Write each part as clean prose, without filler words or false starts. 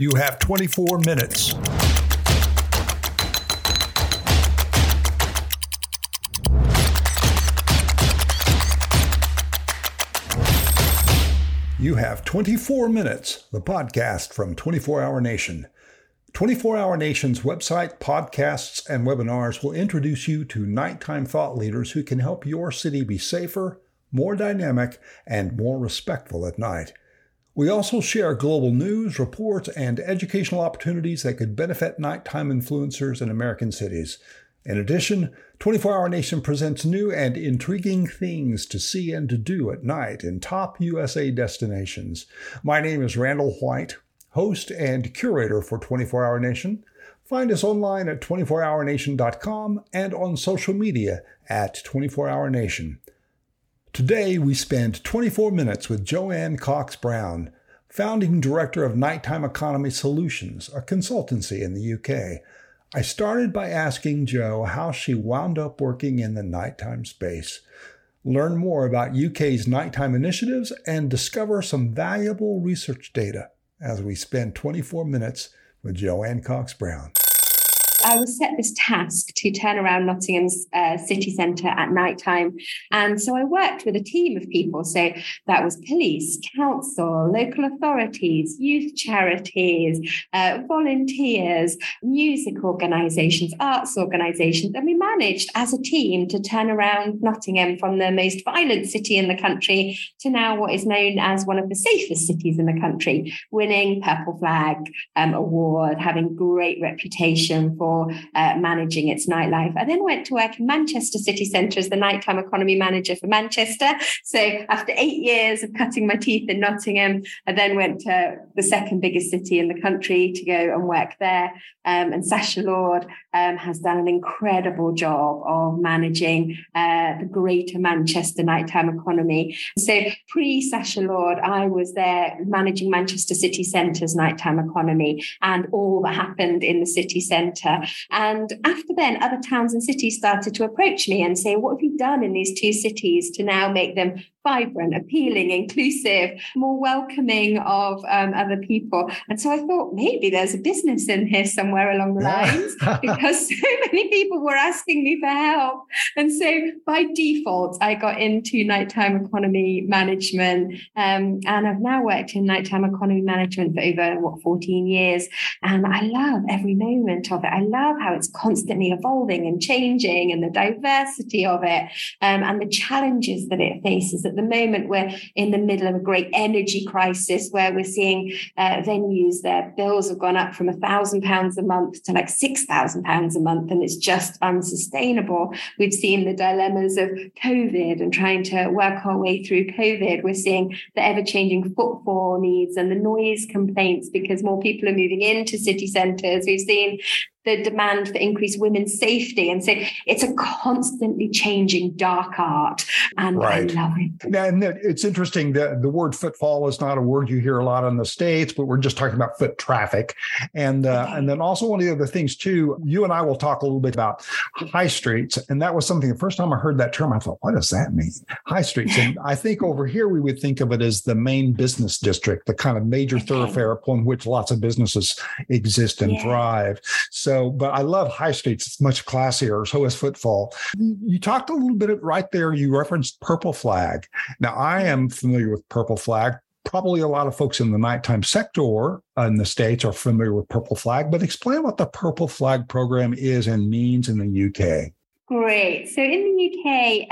You have 24 minutes. You have 24 Minutes, the podcast from 24 Hour Nation. 24 Hour Nation's website, podcasts, and webinars will introduce you to nighttime thought leaders who can help your city be safer, more dynamic, and more respectful at night. We also share global news, reports, and educational opportunities that could benefit nighttime influencers in American cities. In addition, 24 Hour Nation presents new and intriguing things to see and to do at night in top USA destinations. My name is Randall White, host and curator for 24 Hour Nation. Find us online at 24HourNation.com and on social media at 24 Hour Nation. Today, we spend 24 minutes with Joanne Cox-Brown, founding director of Nighttime Economy Solutions, a consultancy in the UK. I started by asking Jo how she wound up working in the nighttime space. Learn more about UK's nighttime initiatives and discover some valuable research data as we spend 24 minutes with Joanne Cox-Brown. I was set this task to turn around Nottingham's city centre at nighttime. And so I worked with a team of people. So that was police, council, local authorities, youth charities, volunteers, music organisations, arts organisations. And we managed as a team to turn around Nottingham from the most violent city in the country to now what is known as one of the safest cities in the country, winning Purple Flag award, having great reputation for managing its nightlife. I then went to work in Manchester city centre as the nighttime economy manager for Manchester. So after 8 years of cutting my teeth in Nottingham, I then went to the second biggest city in the country to go and work there. And Sasha Lord has done an incredible job of managing the greater Manchester nighttime economy. So pre-Sasha Lord, I was there managing Manchester city centre's nighttime economy and all that happened in the city centre. And after then, other towns and cities started to approach me and say, what have you done in these two cities to now make them vibrant, appealing, inclusive, more welcoming of other people? And so I thought maybe there's a business in here somewhere along the lines because so many people were asking me for help. And so by default, I got into nighttime economy management. And I've now worked in nighttime economy management for over, 14 years. And I love every moment of it. I love how it's constantly evolving and changing and the diversity of it and the challenges that it faces. At the moment, we're in the middle of a great energy crisis where we're seeing venues, their bills have gone up from £1,000 a month to like £6,000 a month, and it's just unsustainable. We've seen the dilemmas of COVID and trying to work our way through COVID. We're seeing the ever-changing footfall needs and the noise complaints because more people are moving into city centres. We've seen the demand for increased women's safety. And so it's a constantly changing dark art. And right. I love it. And it's interesting that the word footfall is not a word you hear a lot in the States, but we're just talking about foot traffic. And and then also one of the other things too, you and I will talk a little bit about high streets. And that was something, the first time I heard that term, I thought, what does that mean? High streets. And I think over here, we would think of it as the main business district, the kind of major thoroughfare upon which lots of businesses exist and thrive. So, but I love high streets. It's much classier. So is footfall. You talked a little bit right there. You referenced Purple Flag. Now, I am familiar with Purple Flag. Probably a lot of folks in the nighttime sector in the States are familiar with Purple Flag, but explain what the Purple Flag program is and means in the UK. Great. So in the UK,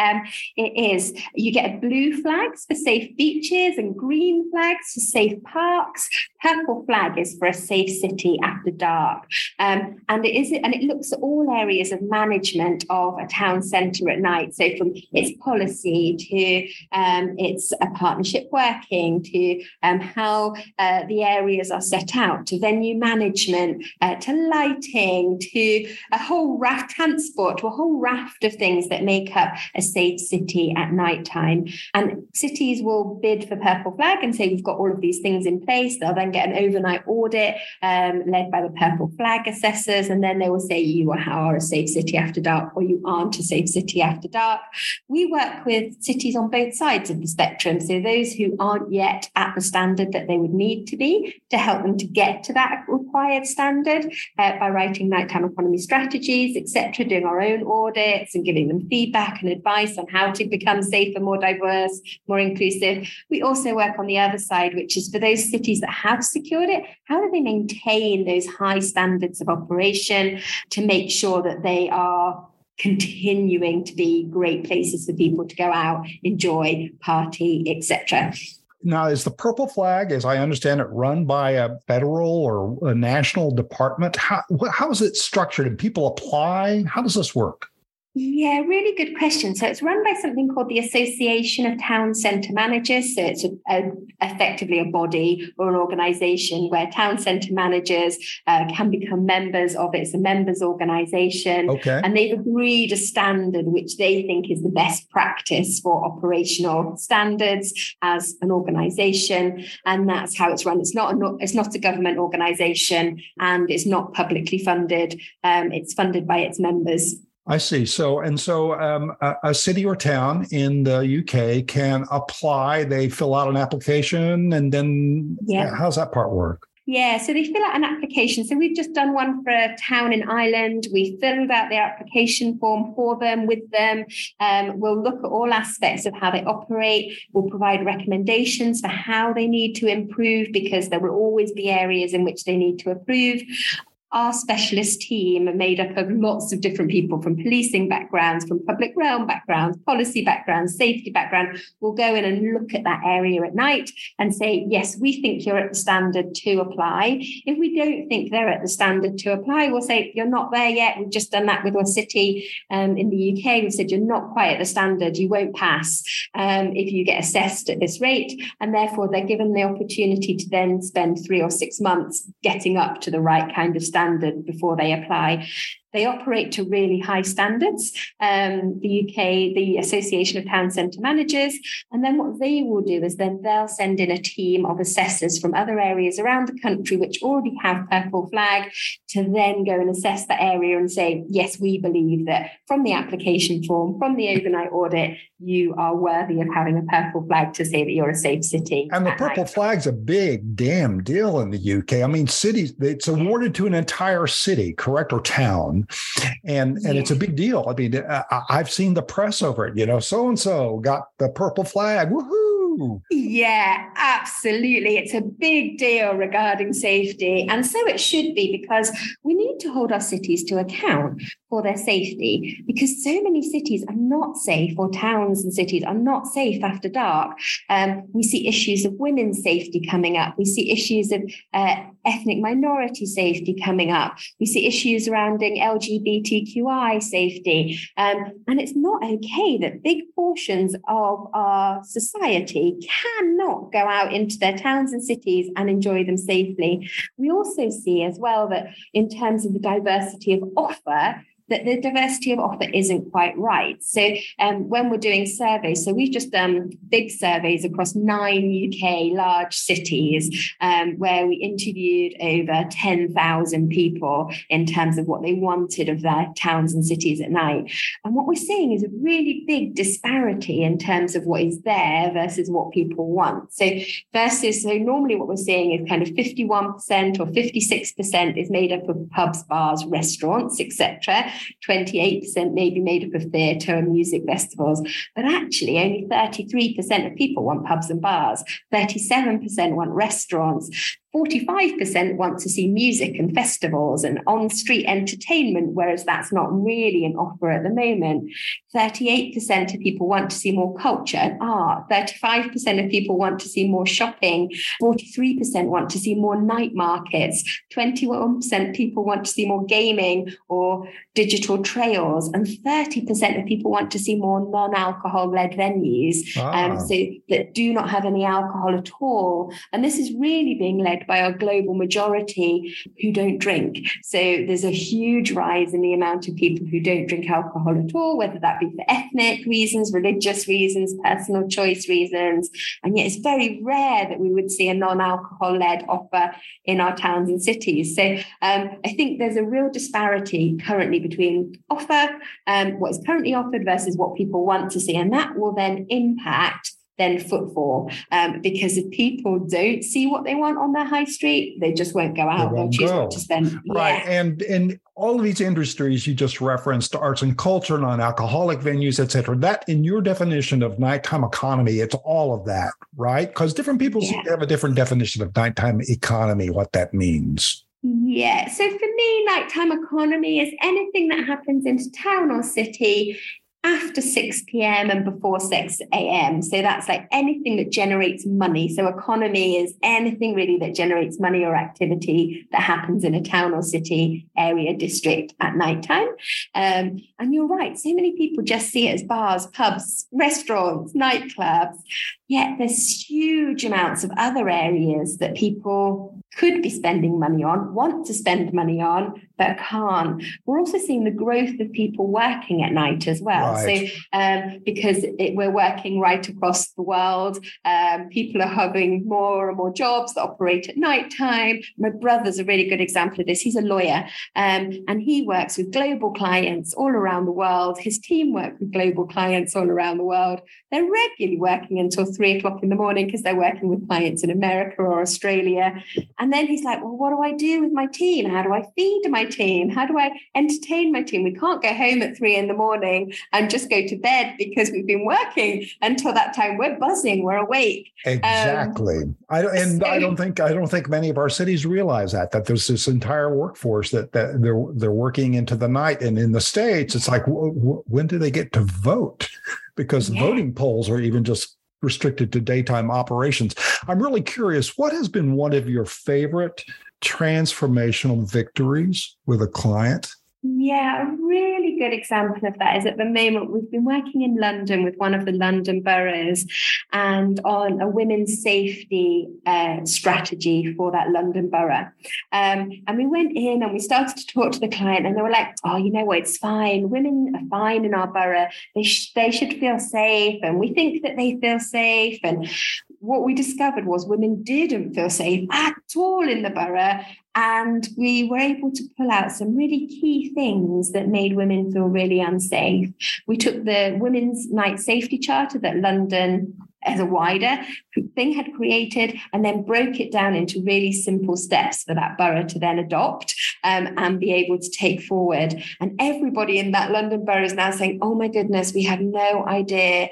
it is, you get blue flags for safe beaches and green flags for safe parks. Purple flag is for a safe city after dark. And it looks at all areas of management of a town centre at night. So from its policy to its partnership working to how the areas are set out, to venue management, to lighting, to a whole raft transport, to a whole raft of things that make up a safe city at nighttime. And cities will bid for Purple Flag and say, we've got all of these things in place. They'll then get an overnight audit led by the Purple Flag assessors. And then they will say, you are a safe city after dark, or you aren't a safe city after dark. We work with cities on both sides of the spectrum. So those who aren't yet at the standard that they would need to be, to help them to get to that required standard by writing nighttime economy strategies, etc., doing our own audits and giving them feedback and advice on how to become safer, more diverse, more inclusive. We also work on the other side, which is for those cities that have secured it, how do they maintain those high standards of operation to make sure that they are continuing to be great places for people to go out, enjoy, party, etc. Now, is the Purple Flag, as I understand it, run by a federal or a national department? How is it structured? And people apply? How does this work? Yeah, really good question. So it's run by something called the Association of Town Centre Managers. So it's effectively a body or an organisation where town centre managers can become members of it. It's a members organisation. Okay. And they've agreed a standard which they think is the best practice for operational standards as an organisation. And that's how it's run. It's not a government organisation, and it's not publicly funded. It's funded by its members. I see. So a city or town in the UK can apply. They fill out an application, and then how's that part work? Yeah, so they fill out an application. So we've just done one for a town in Ireland. We filled out their application form for them, with them. We'll look at all aspects of how they operate. We'll provide recommendations for how they need to improve, because there will always be areas in which they need to improve. Our specialist team are made up of lots of different people from policing backgrounds, from public realm backgrounds, policy backgrounds, safety background. We'll go in and look at that area at night and say, yes, we think you're at the standard to apply. If we don't think they're at the standard to apply, we'll say, you're not there yet. We've just done that with our city in the UK. We've said, you're not quite at the standard. You won't pass if you get assessed at this rate. And therefore, they're given the opportunity to then spend 3 or 6 months getting up to the right kind of standard before they apply. They operate to really high standards, the UK, the Association of Town Centre Managers. And then what they will do is then they'll send in a team of assessors from other areas around the country which already have Purple Flag to then go and assess the area and say, yes, we believe that from the application form, from the overnight audit, you are worthy of having a Purple Flag to say that you're a safe city. And the Purple Flag's a big damn deal in the UK. I mean, cities, it's awarded to an entire city, correct, or town. And it's a big deal. I mean, I've seen the press over it, you know, so-and-so got the Purple Flag. Woohoo! Yeah, absolutely. It's a big deal regarding safety. And so it should be, because we need to hold our cities to account for their safety, because so many cities are not safe, or towns and cities are not safe after dark. We see issues of women's safety coming up. We see issues of ethnic minority safety coming up. We see issues surrounding LGBTQI safety. And it's not okay that big portions of our society cannot go out into their towns and cities and enjoy them safely. We also see as well that in terms of the diversity of offer, that the diversity of offer isn't quite right. So when we're doing surveys, so we've just done big surveys across 9 UK large cities where we interviewed over 10,000 people in terms of what they wanted of their towns and cities at night. And what we're seeing is a really big disparity in terms of what is there versus what people want. So normally what we're seeing is kind of 51% or 56% is made up of pubs, bars, restaurants, etc. 28% may be made up of theatre and music festivals, but actually only 33% of people want pubs and bars, 37% want restaurants, 45% want to see music and festivals and on-street entertainment, whereas that's not really an offer at the moment. 38% of people want to see more culture and art. 35% of people want to see more shopping. 43% want to see more night markets. 21% people want to see more gaming or digital digital trails, and 30% of people want to see more non-alcohol-led venues so that do not have any alcohol at all. And this is really being led by our global majority who don't drink. So there's a huge rise in the amount of people who don't drink alcohol at all, whether that be for ethnic reasons, religious reasons, personal choice reasons. And yet it's very rare that we would see a non-alcohol-led offer in our towns and cities. So I think there's a real disparity currently between offer, what is currently offered versus what people want to see. And that will then impact footfall, because if people don't see what they want on their high street, they just won't go out. They'll choose not to spend. Right. Yeah. And all of these industries you just referenced, arts and culture, non-alcoholic venues, et cetera, that in your definition of nighttime economy, it's all of that, right? Because different people seem to have a different definition of nighttime economy, what that means. Yeah. So for me, nighttime economy is anything that happens in town or city after 6 p.m. and before 6 a.m. So that's like anything that generates money. So economy is anything really that generates money or activity that happens in a town or city area district at nighttime. And you're right, so many people just see it as bars, pubs, restaurants, nightclubs. Yet there's huge amounts of other areas that people could be spending money on, want to spend money on, but can't. We're also seeing the growth of people working at night as well. Right. So because we're working right across the world, people are having more and more jobs that operate at nighttime. My brother's a really good example of this. He's a lawyer, and he works with global clients all around the world. His team work with global clients all around the world. They're regularly working until 3 o'clock in the morning because they're working with clients in America or Australia. And then he's like, well, what do I do with my team? How do I feed my team? How do I entertain my team? We can't go home at 3 a.m. and just go to bed because we've been working until that time. We're buzzing. We're awake. Exactly. I don't think many of our cities realize that there's this entire workforce that they're working into the night. And in the States, it's like, when do they get to vote? Because voting polls are even just restricted to daytime operations. I'm really curious, what has been one of your favorite transformational victories with a client? Yeah, a really good example of that is at the moment we've been working in London with one of the London boroughs and on a women's safety strategy for that London borough. And we went in and we started to talk to the client and they were like, oh, you know what, it's fine. Women are fine in our borough. They should feel safe. And we think that they feel safe. And what we discovered was women didn't feel safe at all in the borough. And we were able to pull out some really key things that made women feel really unsafe. We took the Women's Night Safety Charter that London as a wider thing had created and then broke it down into really simple steps for that borough to then adopt and be able to take forward. And everybody in that London borough is now saying, oh my goodness, we have no idea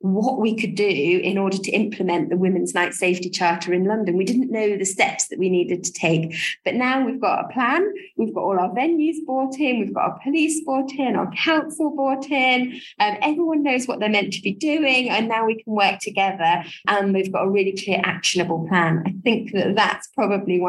what we could do in order to implement the Women's Night Safety Charter in London. We didn't know the steps that we needed to take, but now we've got a plan. We've got all our venues bought in. We've got our police bought in, our council bought in. Everyone knows what they're meant to be doing, and now we can work together. And we've got a really clear, actionable plan. I think that's probably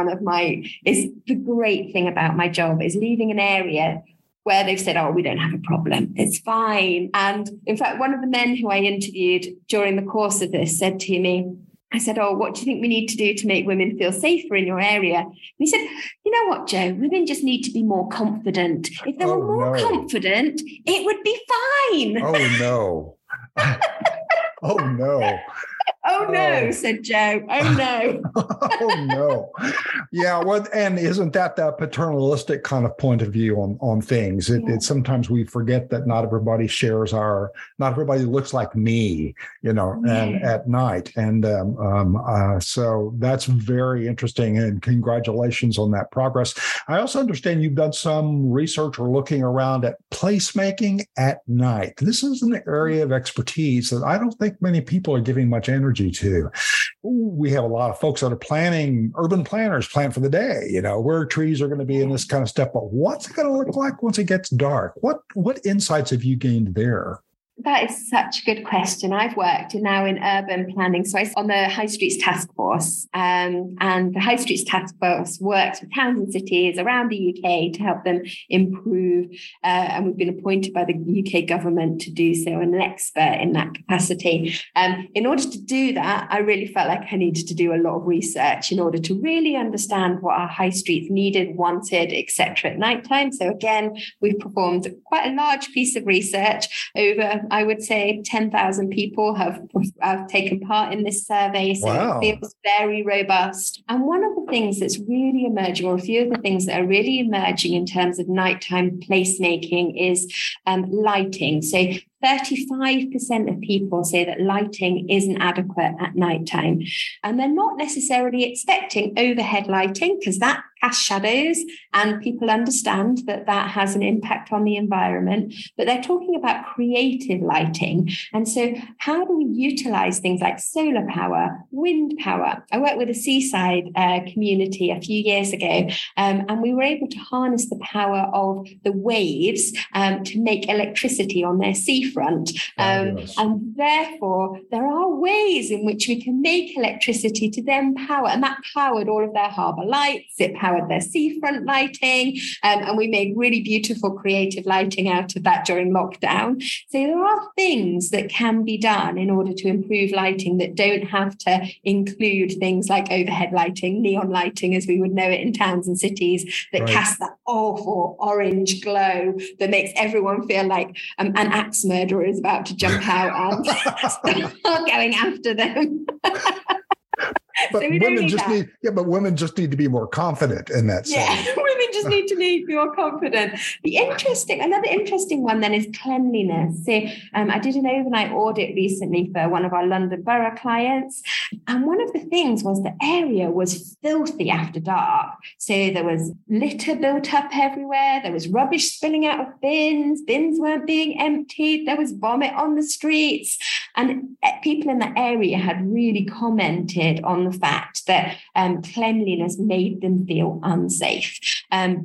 is the great thing about my job is leaving an area where they've said, oh, we don't have a problem. It's fine. And in fact, one of the men who I interviewed during the course of this said to me, I said, oh, what do you think we need to do to make women feel safer in your area? And he said, you know what, Joe, women just need to be more confident. If they were more confident, it would be fine. Oh, no. Oh, no. Oh, no, said Joe. Oh, no. Oh, no. Yeah. Well, and isn't that that paternalistic kind of point of view on things? It sometimes we forget that not everybody shares not everybody looks like me, and at night. And so that's very interesting. And congratulations on that progress. I also understand you've done some research or looking around at placemaking at night. This is an area of expertise that I don't think many people are giving much energy to. We have a lot of folks that are planning, urban planners plan for the day, where trees are going to be in this kind of stuff. But what's it going to look like once it gets dark? What insights have you gained there? That is such a good question. I've worked now in urban planning. So I'm on the High Streets Task Force, and the High Streets Task Force works with towns and cities around the UK to help them improve. And we've been appointed by the UK government to do so, and an expert in that capacity. In order to do that, I really felt like I needed to do a lot of research in order to really understand what our high streets needed, wanted, etc. at nighttime. So again, we've performed quite a large piece of research. Over, I would say, 10,000 people have taken part in this survey. So wow. It feels very robust. And one of the things that's really emerging, or a few of the things that are really emerging in terms of nighttime placemaking, is lighting. So 35% of people say that lighting isn't adequate at nighttime. And they're not necessarily expecting overhead lighting, because that casts shadows and people understand that that has an impact on the environment. But they're talking about creative lighting. And so how do we utilize things like solar power, wind power? I worked with a seaside community a few years ago, and we were able to harness the power of the waves to make electricity on their sea front, and therefore there are ways in which we can make electricity to then power, and that powered all of their harbour lights, it powered their seafront lighting, and we made really beautiful creative lighting out of that during lockdown. So there are things that can be done in order to improve lighting that don't have to include things like overhead lighting, neon lighting as we would know it in towns and cities, that right. cast that awful orange glow that makes everyone feel like an axe murderer is about to jump out and start going after them. But so women just need to be more confident in that sense. Yeah, women just need to be more confident. Another interesting one then is cleanliness. So I did an overnight audit recently for one of our London borough clients. And one of the things was the area was filthy after dark. So there was litter built up everywhere. There was rubbish spilling out of bins. Bins weren't being emptied. There was vomit on the streets. And people in the area had really commented on the fact that cleanliness made them feel unsafe.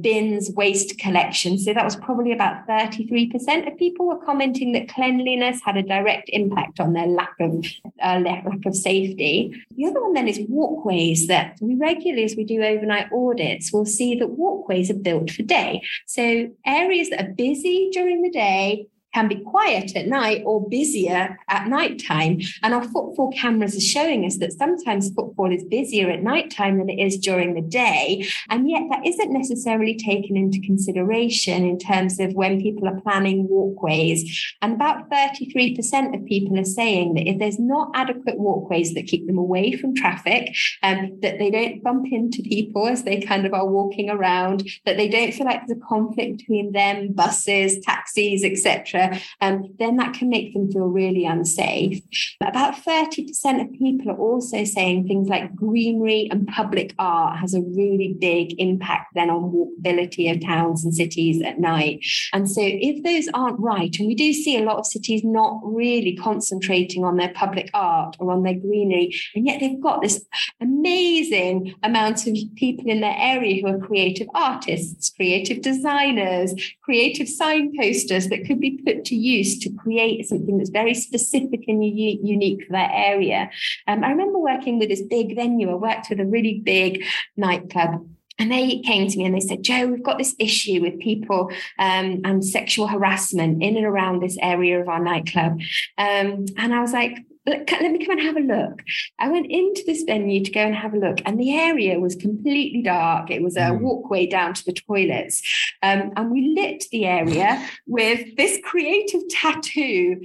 Bins, waste collection. So that was probably about 33% of people were commenting that cleanliness had a direct impact on their lack of safety. The other one then is walkways, that we regularly, as we do overnight audits, we'll see that walkways are built for day. So areas that are busy during the day can be quiet at night or busier at nighttime. And our footfall cameras are showing us that sometimes footfall is busier at nighttime than it is during the day. And yet that isn't necessarily taken into consideration in terms of when people are planning walkways. And about 33% of people are saying that if there's not adequate walkways that keep them away from traffic, that they don't bump into people as they kind of are walking around, that they don't feel like there's a conflict between them, buses, taxis, etc., then that can make them feel really unsafe. About 30% of people are also saying things like greenery and public art has a really big impact then on walkability of towns and cities at night. And so if those aren't right, and we do see a lot of cities not really concentrating on their public art or on their greenery, and yet they've got this amazing amount of people in their area who are creative artists, creative designers, creative sign posters that could be put to use to create something that's very specific and unique for that area. I remember working with this big venue. I worked with a really big nightclub. And they came to me and they said, "Joe, we've got this issue with people and sexual harassment in and around this area of our nightclub." And I was like, "Let me come and have a look." I went into this venue to go and have a look, and the area was completely dark. It was a walkway down to the toilets. And we lit the area with this creative tattoo.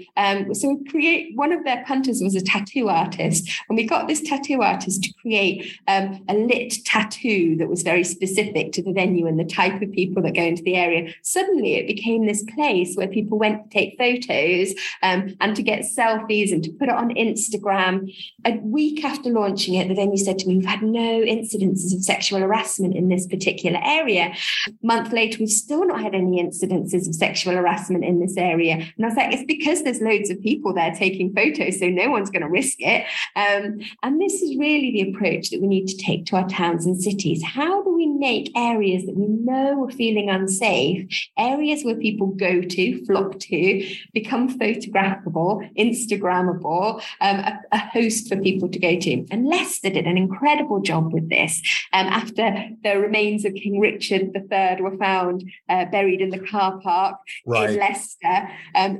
So we one of their punters was a tattoo artist, and we got this tattoo artist to create a lit tattoo that was very specific to the venue and the type of people that go into the area. Suddenly it became this place where people went to take photos and to get selfies and to put it on on Instagram. A week after launching it, the venue said to me, we've had no incidences of sexual harassment in this particular area. A month later, we've still not had any incidences of sexual harassment in this area. And I was like, it's because there's loads of people there taking photos, so no one's going to risk it. And this is really the approach that we need to take to our towns and cities. How do we make areas that we know are feeling unsafe, areas where people go to, flock to, become photographable, Instagrammable, a host for people to go to? And Leicester did an incredible job with this. After the remains of King Richard III were found buried in the car park in Leicester,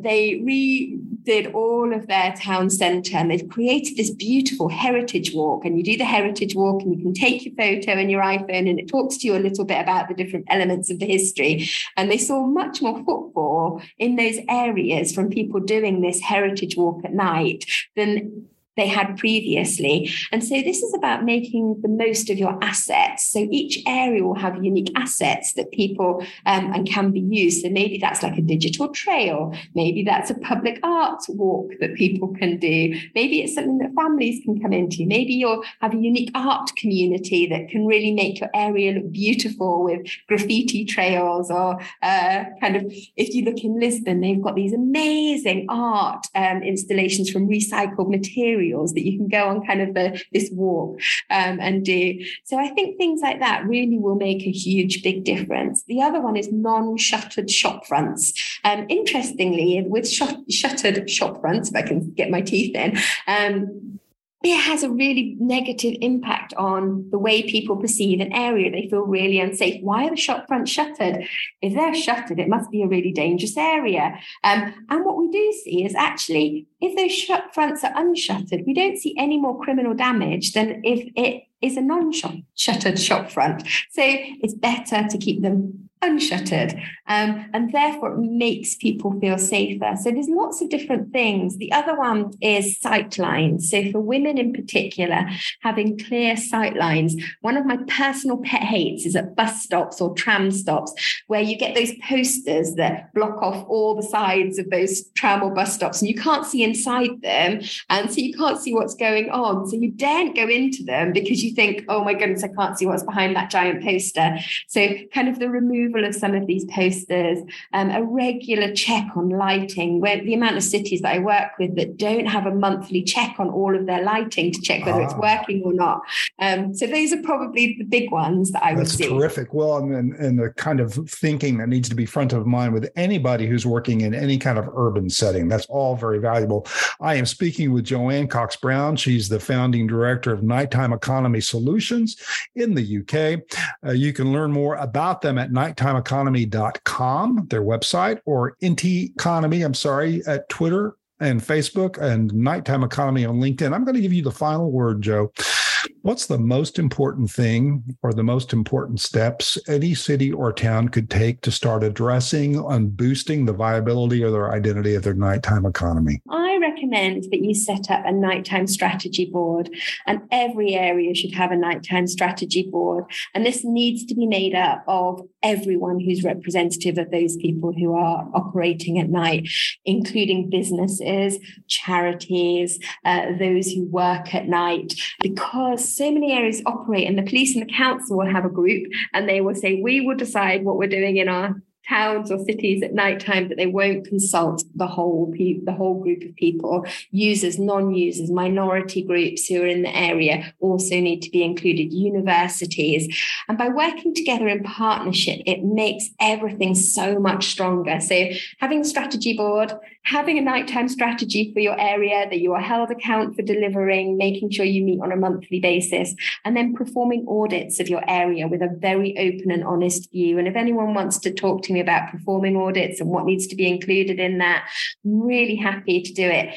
they redid all of their town centre, and they've created this beautiful heritage walk. And you do the heritage walk and you can take your photo and your iPhone, and it talks to you a little bit about the different elements of the history. And they saw much more footfall in those areas from people doing this heritage walk at night than they had previously. And so this is about making the most of your assets. So each area will have unique assets that people and can be used. So maybe that's like a digital trail. Maybe that's a public art walk that people can do. Maybe it's something that families can come into. Maybe you'll have a unique art community that can really make your area look beautiful with graffiti trails, or kind of, if you look in Lisbon, they've got these amazing art installations from recycled materials that you can go on kind of this walk and do. So I think things like that really will make a huge, big difference. The other one is non-shuttered shop fronts. Interestingly, with shuttered shop fronts, if I can get my teeth in, it has a really negative impact on the way people perceive an area. They feel really unsafe. Why are the shop fronts shuttered? If they're shuttered, it must be a really dangerous area. And what we do see is actually, if those shop fronts are unshuttered, we don't see any more criminal damage than if it is a non-shuttered shop front. So it's better to keep them unshuttered, and therefore it makes people feel safer. So there's lots of different things. The other one is sight lines. So for women in particular, having clear sight lines. One of my personal pet hates is at bus stops or tram stops, where you get those posters that block off all the sides of those tram or bus stops, and you can't see inside them, and so you can't see what's going on. So you daren't go into them because you think, oh my goodness, I can't see what's behind that giant poster. So kind of the remove of some of these posters, a regular check on lighting, where the amount of cities that I work with that don't have a monthly check on all of their lighting to check whether it's working or not. So those are probably the big ones that I would see. That's terrific. Well, and the kind of thinking that needs to be front of mind with anybody who's working in any kind of urban setting. That's all very valuable. I am speaking with Joanne Cox-Brown. She's the founding director of Nighttime Economy Solutions in the UK. You can learn more about them at NighttimeEconomy.com, their website, or NTEconomy, at Twitter and Facebook, and Nighttime Economy on LinkedIn. I'm going to give you the final word, Joe. What's the most important thing or the most important steps any city or town could take to start addressing and boosting the viability or their identity of their nighttime economy? I recommend that you set up a nighttime strategy board, and every area should have a nighttime strategy board. And this needs to be made up of everyone who's representative of those people who are operating at night, including businesses, charities, those who work at night, because so many areas operate, and the police and the council will have a group and they will say, we will decide what we're doing in our towns or cities at nighttime, but they won't consult the whole group of people. Users, non-users, minority groups who are in the area also need to be included, universities. And by working together in partnership, it makes everything so much stronger. So having a strategy board, having a nighttime strategy for your area that you are held account for delivering, making sure you meet on a monthly basis, and then performing audits of your area with a very open and honest view. And if anyone wants to talk to me about performing audits and what needs to be included in that, I'm really happy to do it.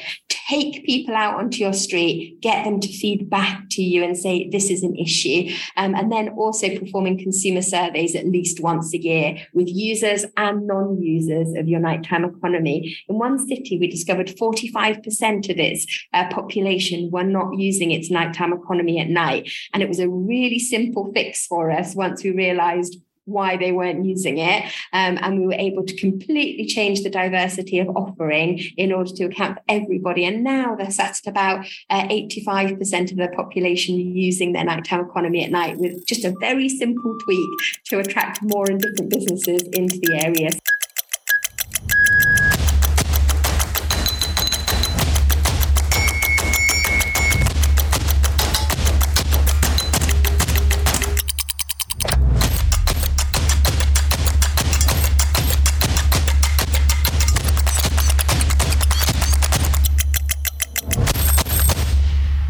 Take people out onto your street, get them to feed back to you and say, this is an issue. And then also performing consumer surveys at least once a year with users and non-users of your nighttime economy. In one city, we discovered 45% of its population were not using its nighttime economy at night. And it was a really simple fix for us once we realized why they weren't using it. And we were able to completely change the diversity of offering in order to account for everybody. And now they're sat at about 85% of the population using their nighttime economy at night, with just a very simple tweak to attract more and different businesses into the area.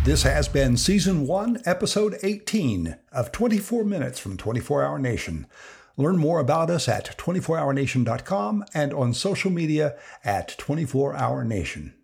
This has been Season 1, Episode 18 of 24 Minutes from 24 Hour Nation. Learn more about us at 24HourNation.com and on social media at 24 Hour Nation.